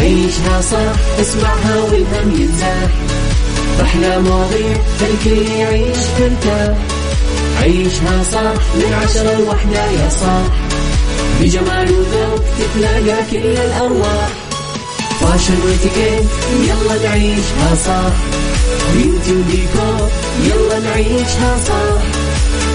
عيشها صح اسمعها والهم ينزاح، أحلى مواضيع الكل يعيش ترتاح. عيشها صح من عشرة لوحدة يا صاح، بجمال وذوق تتلاقى كل الأرواح. فاشن واتيكيت يلا نعيشها صح، بيوتي وديكور يلا نعيشها صح.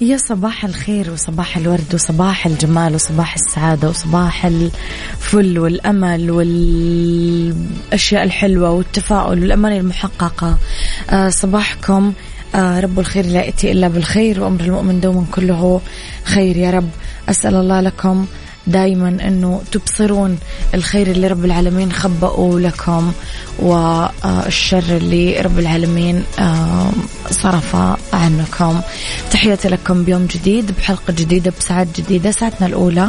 يا صباح الخير وصباح الورد وصباح الجمال وصباح السعادة وصباح الفل والأمل والأشياء الحلوة والتفاؤل والأماني المحققة. صباحكم رب الخير لا يأتي إلا بالخير، وأمر المؤمن دوما كله خير. يا رب أسأل الله لكم دايما أنه تبصرون الخير اللي رب العالمين خبأوا لكم والشر اللي رب العالمين صرف عنكم. تحياتي لكم بيوم جديد، بحلقة جديدة، بساعات جديدة. ساعتنا الأولى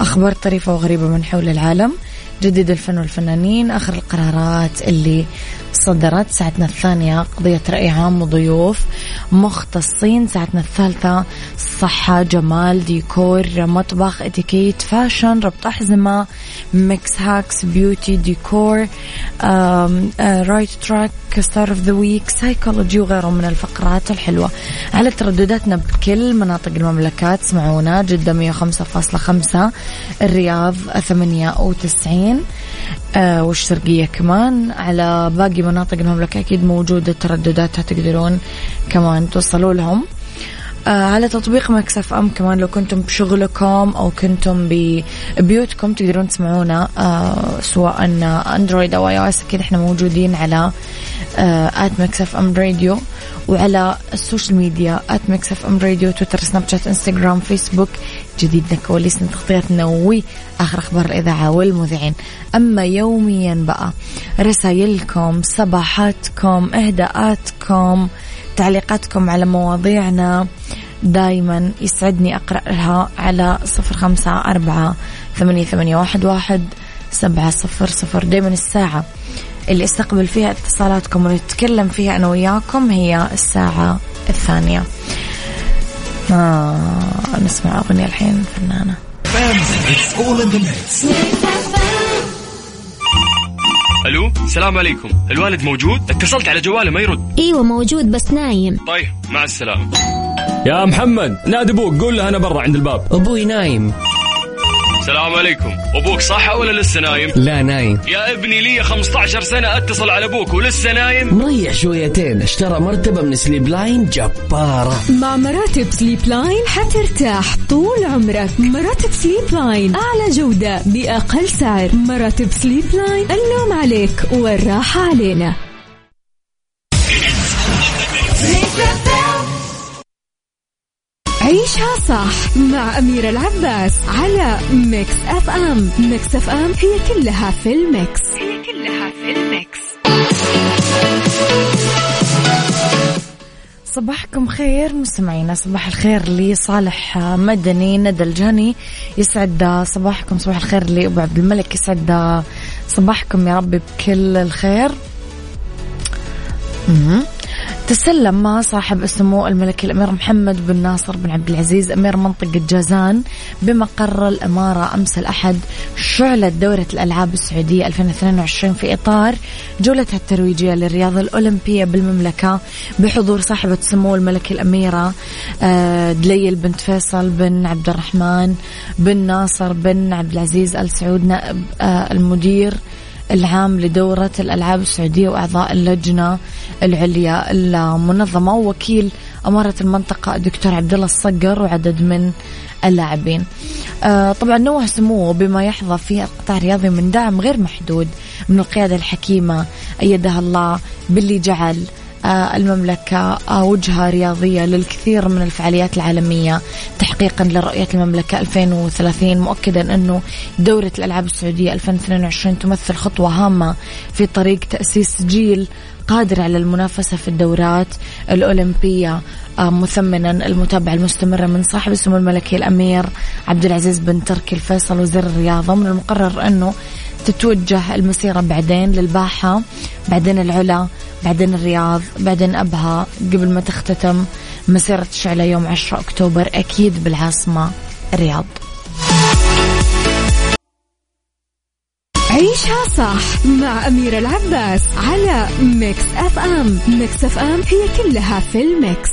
أخبار طريفة وغريبة من حول العالم، جديد الفن والفنانين، آخر القرارات اللي صدرت. ساعتنا الثانية قضية رأي عام وضيوف مختصين. ساعتنا الثالثة صحة، جمال، ديكور، مطبخ، اتيكيت، فاشن، ربط أحزمة، ميكس هاكس، بيوتي، ديكور، رايت تراك، ستار اوف ذا ويك، سايكولوجي وغيره من الفقرات الحلوة. على تردداتنا بكل مناطق المملكة تسمعونا: جدة 105.5، الرياض 98، والشرقية كمان. على باقي مناطق المملكة أكيد موجودة تردداتها، تقدرون كمان توصلوا لهم على تطبيق ميكس اف ام. كمان لو كنتم بشغلكم أو كنتم ببيوتكم تقدرون تسمعونا سواء أندرويد أو آي أو إس. أكيد إحنا موجودين على آت ميكس اف ام راديو، وعلى السوشيال ميديا آت ميكس اف ام راديو، تويتر، سناب شات، إنستغرام، فيسبوك. جديدنا، كواليسنا، تغطياتنا، وآخر أخبار الإذاعة والمذيعين. أما يوميا بقى رسائلكم، صباحاتكم، إهداءاتكم، تعليقاتكم على مواضيعنا دايما يسعدني أقرأها على 0548811700. دايما الساعة اللي استقبل فيها اتصالاتكم ونتكلم فيها أنا وياكم هي الساعة الثانية. نسمع أغنية الحين فنانة. الو، السلام عليكم، الوالد موجود؟ اتصلت على جواله ما يرد. ايوه موجود بس نايم. طيب مع السلامة. يا محمد نادي ابوك، قول له انا برا عند الباب. ابوي نايم. السلام عليكم، ابوك صحى ولا لسه نايم؟ لا نايم. يا ابني لي 15 سنة اتصل على ابوك ولسه نايم. ريح شويتين، اشترى مرتبة من سليب لاين جبارة. مع مراتب سليب لاين حترتاح طول عمرك. مراتب سليب لاين، اعلى جودة باقل سعر. مراتب سليب لاين، النوم عليك والراحة علينا. عيشها صح مع أميرة العباس على ميكس أف أم. ميكس أف أم هي كلها في الميكس. صباحكم خير مستمعينا. صباح الخير لصالح مدني، ندى الجهني يسعد صباحكم. صباح الخير لأبو عبد الملك، يسعد صباحكم يا ربي بكل الخير. تسلم صاحب السمو الملكي الأمير محمد بن ناصر بن عبد العزيز أمير منطقة جازان بمقر الأمارة أمس الأحد شعلة دورة الألعاب السعودية 2022 في إطار جولتها الترويجية للرياضة الأولمبية بالمملكة، بحضور صاحبة السمو الملكي الأميرة دليل بنت فيصل بن عبد الرحمن بن ناصر بن عبد العزيز آل سعود، نائب المدير العام لدورة الألعاب السعودية وأعضاء اللجنة العليا المنظمة ووكيل أمارة المنطقة الدكتور عبدالله الصقر وعدد من اللاعبين. طبعا نوه سموه بما يحظى فيه القطاع الرياضي من دعم غير محدود من القيادة الحكيمة أيدها الله باللي جعل المملكة وجهة رياضية للكثير من الفعاليات العالمية تحقيقا لرؤية المملكة 2030، مؤكدا أنه دورة الألعاب السعودية 2022 تمثل خطوة هامة في طريق تأسيس جيل قادر على المنافسة في الدورات الأولمبية، مثمنا المتابعة المستمرة من صاحب السمو الملكي الأمير عبدالعزيز بن تركي الفيصل وزير الرياضة. من المقرر أنه تتوجه المسيرة بعدين للباحة، بعدين العلا، بعدين الرياض، بعدين أبها، قبل ما تختتم مسيرة الشعلة يوم 10 أكتوبر أكيد بالعاصمة الرياض. عيشها صح مع أميرة العباس على ميكس أف أم. ميكس أف أم هي كلها في الميكس.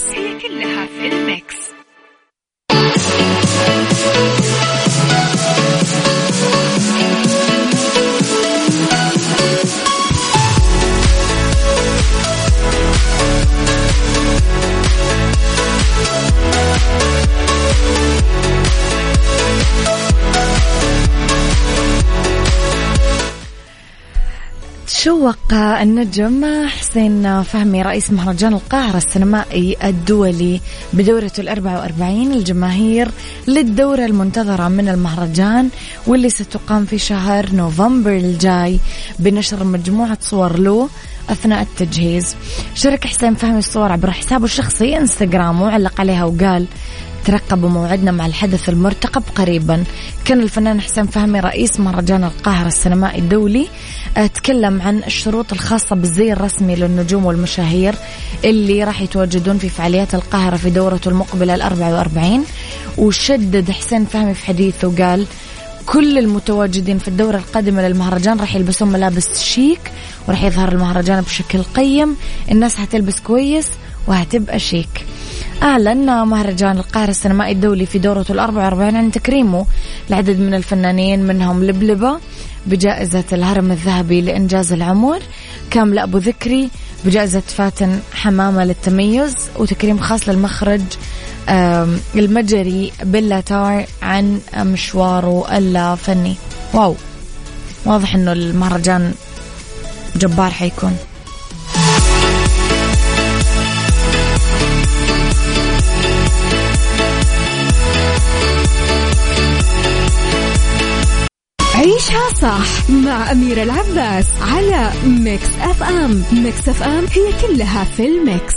شوق النجم حسين فهمي رئيس مهرجان القاهرة السينمائي الدولي بدورته ال44 الجماهير للدورة المنتظرة من المهرجان واللي ستقام في شهر نوفمبر الجاي بنشر مجموعة صور له أثناء التجهيز. شارك حسين فهمي الصور عبر حسابه الشخصي انستغرام وعلق عليها وقال: ترقبوا موعدنا مع الحدث المرتقب قريبا. كان الفنان حسين فهمي رئيس مهرجان القاهرة السينمائي الدولي تكلم عن الشروط الخاصة بالزي الرسمي للنجوم والمشاهير اللي راح يتواجدون في فعاليات القاهرة في دورته المقبلة ال44. وشدد حسين فهمي في حديثه وقال: كل المتواجدين في الدورة القادمة للمهرجان راح يلبسون ملابس شيك وراح يظهر المهرجان بشكل قيم، الناس هتلبس كويس وهتبقى شيك. أعلن مهرجان القاهرة السينمائي الدولي في دورته ال44 عن تكريمه لعدد من الفنانين، منهم لبلبة بجائزة الهرم الذهبي لإنجاز العمر، كامل أبو ذكري بجائزة فاتن حمامة للتميز، وتكريم خاص للمخرج المجري بيلا تار عن مشواره الفني. واو، واضح إنه المهرجان جبار حيكون. عيشها صح مع أميرة العباس على ميكس أف أم. ميكس أف أم هي كلها في الميكس.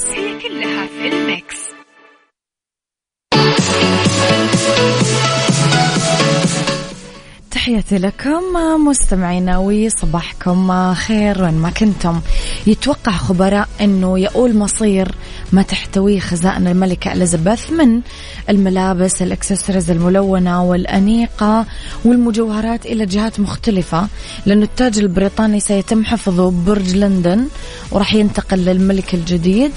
تحياتي لكم مستمعينا وصباحكم خير وإن ما كنتم. يتوقع خبراء أنه يؤول مصير ما تحتويه خزائن الملكة إليزابيث من الملابس، الأكسسوارز الملونة والأنيقة والمجوهرات إلى جهات مختلفة، لأنه التاج البريطاني سيتم حفظه ببرج لندن وراح ينتقل للملك الجديد.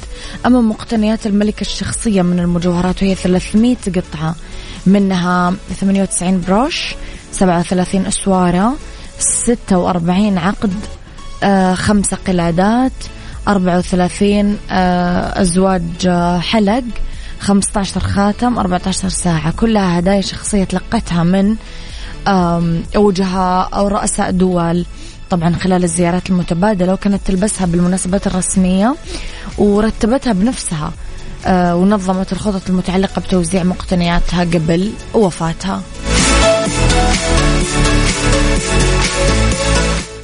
أما مقتنيات الملكة الشخصية من المجوهرات وهي 300 قطعة، منها 98 بروش، 37 أسوارة، 46 عقد، 5 قلادات، 34 أزواج حلق، 15 خاتم، 14 ساعة، كلها هدايا شخصية تلقتها من أوجها أو رؤساء دول طبعا خلال الزيارات المتبادلة، وكانت تلبسها بالمناسبات الرسمية ورتبتها بنفسها ونظمت الخطط المتعلقة بتوزيع مقتنياتها قبل وفاتها.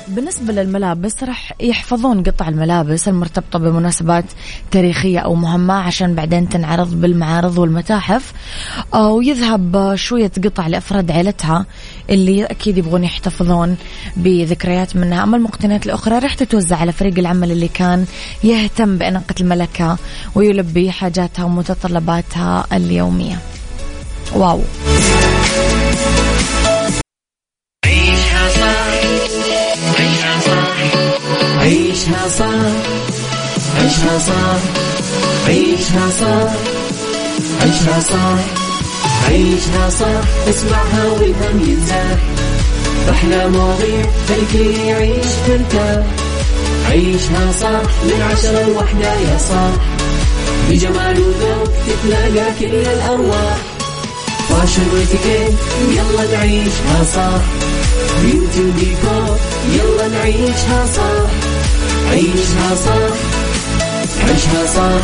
بالنسبة للملابس رح يحفظون قطع الملابس المرتبطة بمناسبات تاريخية أو مهمة عشان بعدين تنعرض بالمعارض والمتاحف، ويذهب شوية قطع لأفراد عائلتها اللي أكيد يبغون يحتفظون بذكريات منها. أما المقتنيات الأخرى رح تتوزع على فريق العمل اللي كان يهتم بأناقة الملكة ويلبي حاجاتها ومتطلباتها اليومية. واو. عيشها صار، عيشها صار، عيشها صار، عيشها صار، عيشها صح، اسمعها والهم ينزاح، أحلى مواضيع خليك يعيش ترتاح، عيشها صح من عشرة لوحدة يا صاح، بجمال وذوق تتلاقى كل الأرواح، فاشل واتيكيت يلا نعيشها صح، بيوتي وديكور يلا نعيشها صح، عيشها صح عيشها صح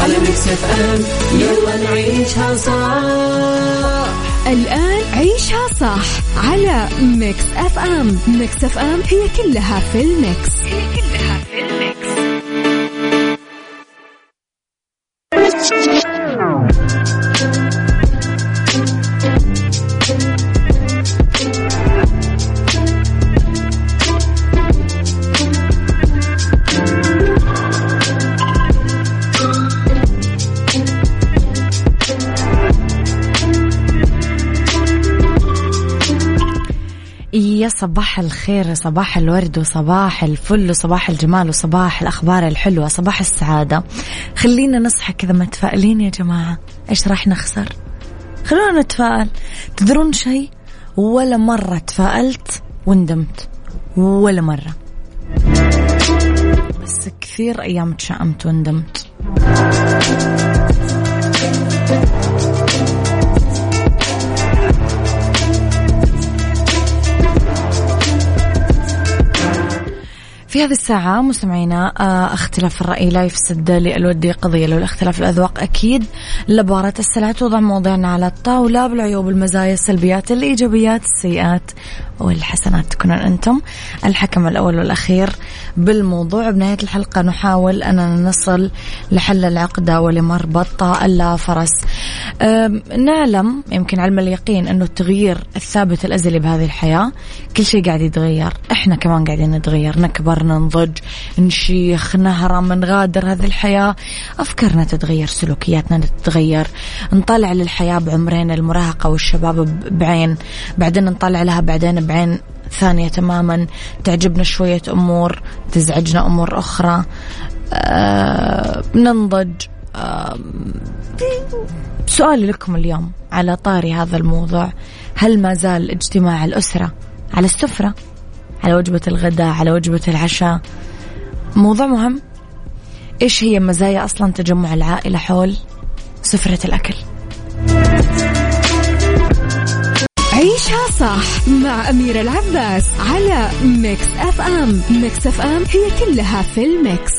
على ميكس اف ام، يلا نعيشها صح. الآن عيشها صح على ميكس اف ام. ميكس اف ام هي كلها في الميكس. صباح الخير، صباح الورد وصباح الفل وصباح الجمال وصباح الأخبار الحلوة، صباح السعادة. خلينا نصحى كذا متفائلين يا جماعة، إيش راح نخسر؟ خلونا نتفائل. تدرون شيء، ولا مرة تفائلت وندمت، ولا مرة، بس كثير أيام تشأمت وندمت. في هذه الساعة مستمعينا، اختلاف الرأي لا يفسد للود قضية، لو الاختلاف الأذواق أكيد لبارة السلع. توضع موضوعنا على الطاولة بالعيوب، المزايا، السلبيات، الإيجابيات، السيئات والحسنات. تكونون أنتم الحكم الأول والأخير بالموضوع. بنهاية الحلقة نحاول أن نصل لحل العقدة ولمربط الفرس. نعلم يمكن علم اليقين أنه التغيير الثابت الأزلي بهذه الحياة، كل شيء قاعد يتغير، إحنا كمان قاعدين نتغير، نكبر، ننضج، نشيخ، نهرم، نغادر هذه الحياة، أفكارنا تتغير، سلوكياتنا تتغير، نطلع للحياة بعمرين المراهقة والشباب بعين، بعدين نطلع لها بعدين بعين ثانية تماما، تعجبنا شوية أمور، تزعجنا أمور أخرى، ننضج. سؤالي لكم اليوم على طاري هذا الموضوع، هل ما زال اجتماع الأسرة على السفرة، على وجبة الغداء، على وجبة العشاء، موضوع مهم؟ إيش هي مزايا أصلا تجمع العائلة حول سفرة الأكل؟ عيشها صح مع أميرة العباس على ميكس أف أم. ميكس أف أم هي كلها في الميكس.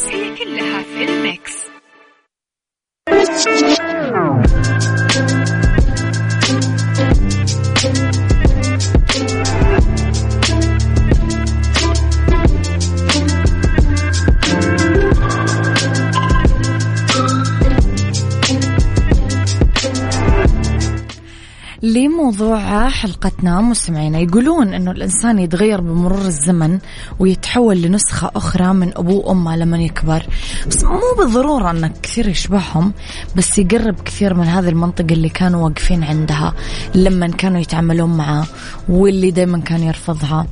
لموضوع حلقتنا مستمعينا، يقولون أنه الإنسان يتغير بمرور الزمن ويتحول لنسخة أخرى من أبوه وأمه لما يكبر، بس مو بالضرورة أنك كثير يشبههم، بس يقرب كثير من هذه المنطقة اللي كانوا واقفين عندها لما كانوا يتعاملون معه، واللي دايما كان يرفضها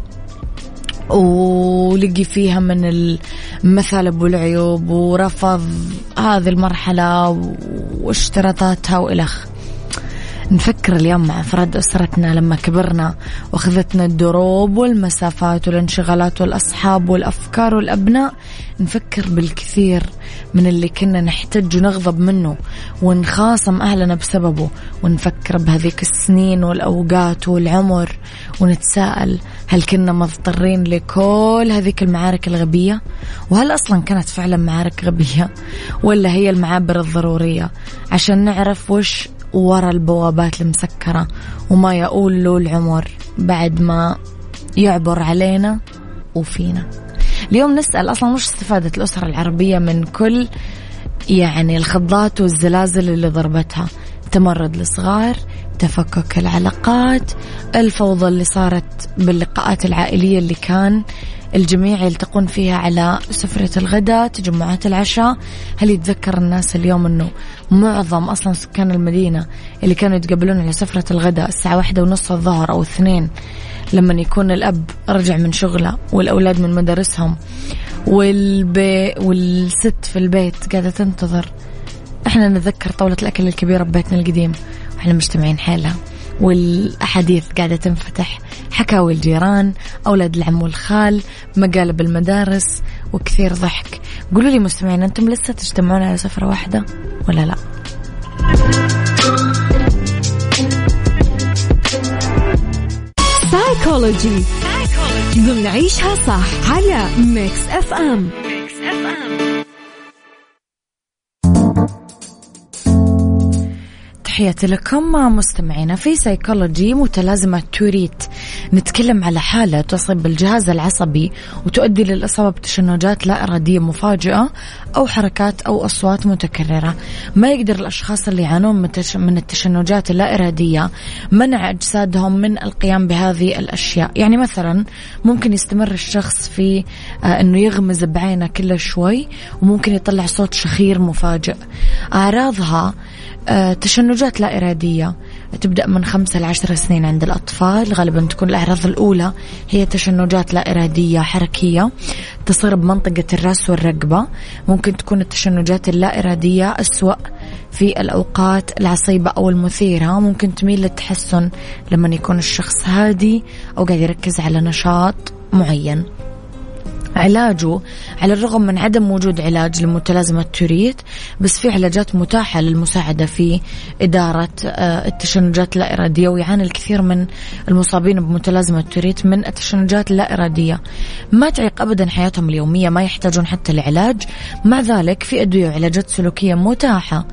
ولقي فيها من المثالب والعيوب، ورفض هذه المرحلة واشتراطاتها وإلخ. نفكر اليوم مع أفراد أسرتنا لما كبرنا وأخذتنا الدروب والمسافات والانشغالات والأصحاب والأفكار والأبناء، نفكر بالكثير من اللي كنا نحتاج ونغضب منه ونخاصم أهلنا بسببه، ونفكر بهذيك السنين والأوقات والعمر، ونتساءل هل كنا مضطرين لكل هذيك المعارك الغبية؟ وهل أصلا كانت فعلا معارك غبية، ولا هي المعابر الضرورية عشان نعرف وش ورا البوابات المسكرة وما يقول له العمر بعد ما يعبر علينا وفينا؟ اليوم نسأل أصلا وش استفادت الأسرة العربية من كل يعني الخضات والزلازل اللي ضربتها، تمرد الصغار، تفكك العلاقات، الفوضى اللي صارت باللقاءات العائلية اللي كان الجميع يلتقون فيها على سفرة الغداء، تجمعات العشاء. هل يتذكر الناس اليوم أنه معظم أصلا سكان المدينة اللي كانوا يتقابلون على سفرة الغداء الساعة 1:30 الظهر أو 2، لما يكون الأب رجع من شغله والأولاد من مدارسهم والست في البيت قاعدة تنتظر؟ احنا نتذكر طاولة الأكل الكبيرة ببيتنا القديم، احنا مجتمعين حيلها والأحاديث قاعدة تنفتح، حكاوي الجيران، أولاد العم والخال، مقالب المدارس وكثير ضحك. قولوا لي مستمعين، أنتم لسه تجتمعون على سفرة واحدة ولا لا؟ سايكولوجي بنعيشها صح على ميكس اف ام. تحياتي لكم مستمعينا في سيكولوجي. متلازمة توريت، نتكلم على حالة تصيب الجهاز العصبي وتؤدي للإصابة بتشنجات لا إرادية مفاجئة أو حركات أو أصوات متكررة. ما يقدر الأشخاص اللي يعانون من التشنجات اللا إرادية منع أجسادهم من القيام بهذه الأشياء. يعني مثلا ممكن يستمر الشخص في أنه يغمز بعينه كل شوي، وممكن يطلع صوت شخير مفاجئ. أعراضها تشنجات لا إرادية تبدأ من 5 ل 10 سنين عند الأطفال. غالبا تكون الأعراض الأولى هي تشنجات لا إرادية حركية تصير بمنطقة الرأس والرقبة. ممكن تكون التشنجات اللا إرادية أسوأ في الأوقات العصيبة أو المثيرة. ممكن تميل للتحسن لما يكون الشخص هادي أو قاعد يركز على نشاط معين. علاجه، على الرغم من عدم وجود علاج لمتلازمة توريت، بس في علاجات متاحة للمساعدة في إدارة التشنجات اللا إرادية. ويعاني الكثير من المصابين بمتلازمة توريت من التشنجات اللا إرادية، ما تعيق أبدا حياتهم اليومية، ما يحتاجون حتى العلاج. مع ذلك في أدوية وعلاجات سلوكية متاحة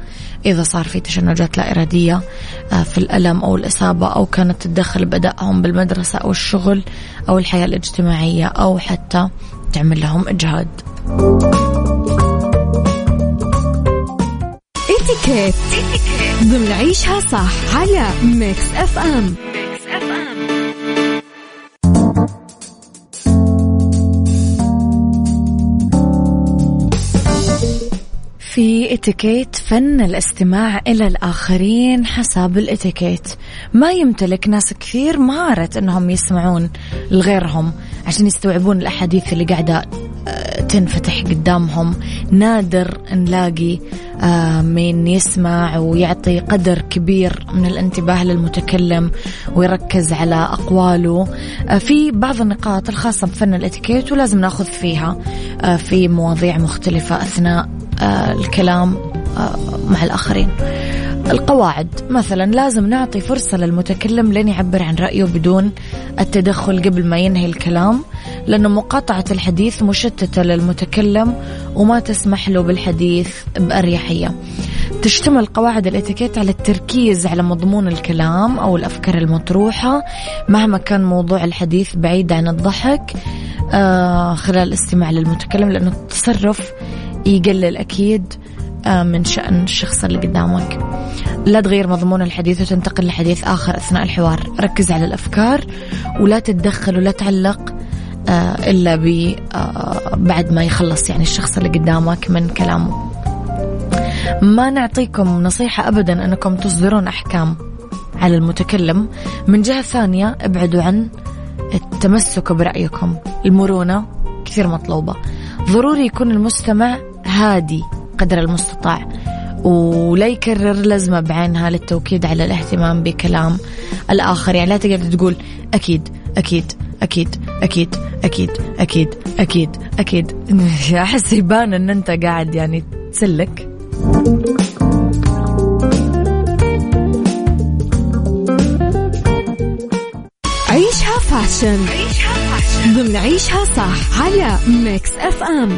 إذا صار في تشنجات لا إرادية في الألم أو الإصابة، أو كانت تتدخل بأدائهم بالمدرسة أو الشغل أو الحياة الاجتماعية، أو حتى تعمل لهم إجهاد. إتيكيت بنعيشها صح على ميكس أف أم. في إتيكيت، فن الاستماع إلى الآخرين. حسب الإتيكيت ما يمتلك ناس كثير مهارة أنهم يسمعون لغيرهم عشان يستوعبون الأحاديث اللي قاعدة تنفتح قدامهم. نادر نلاقي من يسمع ويعطي قدر كبير من الانتباه للمتكلم ويركز على أقواله. في بعض النقاط الخاصة بفن الإتيكيت ولازم نأخذ فيها في مواضيع مختلفة أثناء الكلام مع الآخرين. القواعد مثلا، لازم نعطي فرصة للمتكلم لين يعبر عن رأيه بدون التدخل قبل ما ينهي الكلام، لأنه مقاطعة الحديث مشتتة للمتكلم وما تسمح له بالحديث بأريحية. تشتمل قواعد الإتيكيت على التركيز على مضمون الكلام أو الأفكار المطروحة مهما كان موضوع الحديث بعيد عن الضحك خلال الاستماع للمتكلم، لأنه التصرف يقلل أكيد من شأن الشخص اللي قدامك. لا تغير مضمون الحديث وتنتقل لحديث آخر أثناء الحوار. ركز على الأفكار ولا تتدخل ولا تعلق إلا بعد ما يخلص يعني الشخص اللي قدامك من كلامه. ما نعطيكم نصيحة أبدا أنكم تصدرون أحكام على المتكلم. من جهة ثانية ابعدوا عن التمسك برأيكم. المرونة كثير مطلوبة. ضروري يكون المستمع هادي قدر المستطاع ولا يكرر لزمة بعينها للتوكيد على الاهتمام بكلام الآخر. يعني لا تقعد تقول أكيد أكيد أكيد أكيد أكيد أكيد أكيد أكيد. أحس يبان أن أنت قاعد يعني تسلك. عيشها فاشن ضمن عيشها صح على ميكس أف أم.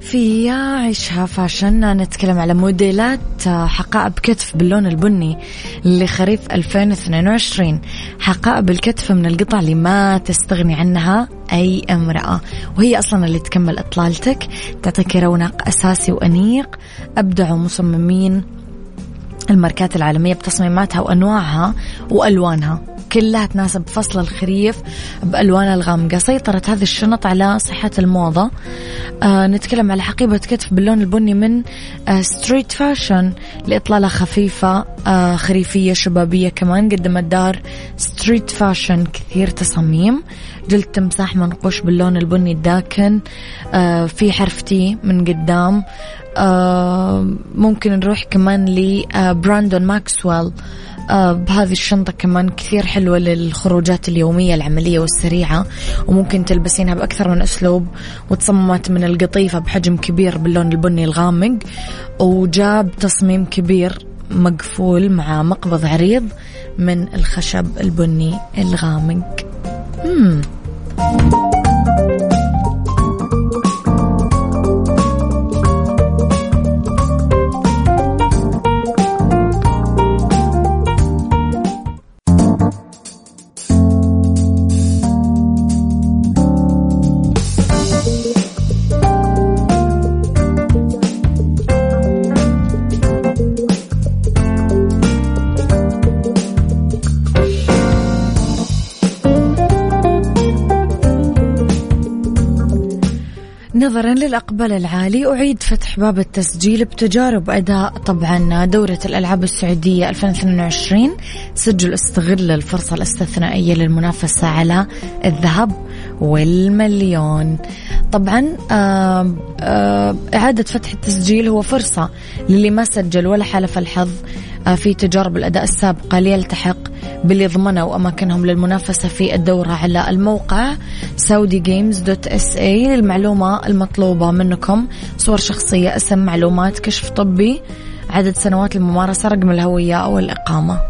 في عيشها فاشن نتكلم على موديلات حقائب كتف باللون البني لخريف 2022. حقائب الكتف من القطع اللي ما تستغني عنها أي امرأة، وهي أصلا اللي تكمل إطلالتك، تعطيك رونق أساسي وأنيق. أبدعوا مصممين الماركات العالمية بتصميماتها وأنواعها وألوانها كلها تناسب فصل الخريف بألوانها الغامقة. سيطرت هذه الشنط على صحة الموضة. نتكلم على حقيبة كتف باللون البني من ستريت فاشن لإطلالة خفيفة خريفية شبابية. كمان قدمت دار ستريت فاشن كثير تصاميم. جلد تمساح منقوش باللون البني الداكن في حرف تي من قدام. ممكن نروح كمان لبراندون ماكسويل بهذه الشنطة كمان كثير حلوة للخروجات اليومية العملية والسريعة، وممكن تلبسينها بأكثر من أسلوب. وتصممت من القطيفة بحجم كبير باللون البني الغامق، وجاب تصميم كبير مقفول مع مقبض عريض من الخشب البني الغامق. نظرا للأقبال العالي أعيد فتح باب التسجيل بتجارب أداء طبعا دورة الألعاب السعودية 2022. سجل استغل الفرصة الاستثنائية للمنافسة على الذهب والمليون. طبعا إعادة فتح التسجيل هو فرصة للي ما سجل ولا حالف الحظ في تجارب الأداء السابقة ليلتحق باللي ضمنوا أماكنهم للمنافسة في الدورة على الموقع saudi games.sa. للمعلومة المطلوبة منكم صور شخصية، اسم، معلومات، كشف طبي، عدد سنوات الممارسة، رقم الهوية أو الإقامة.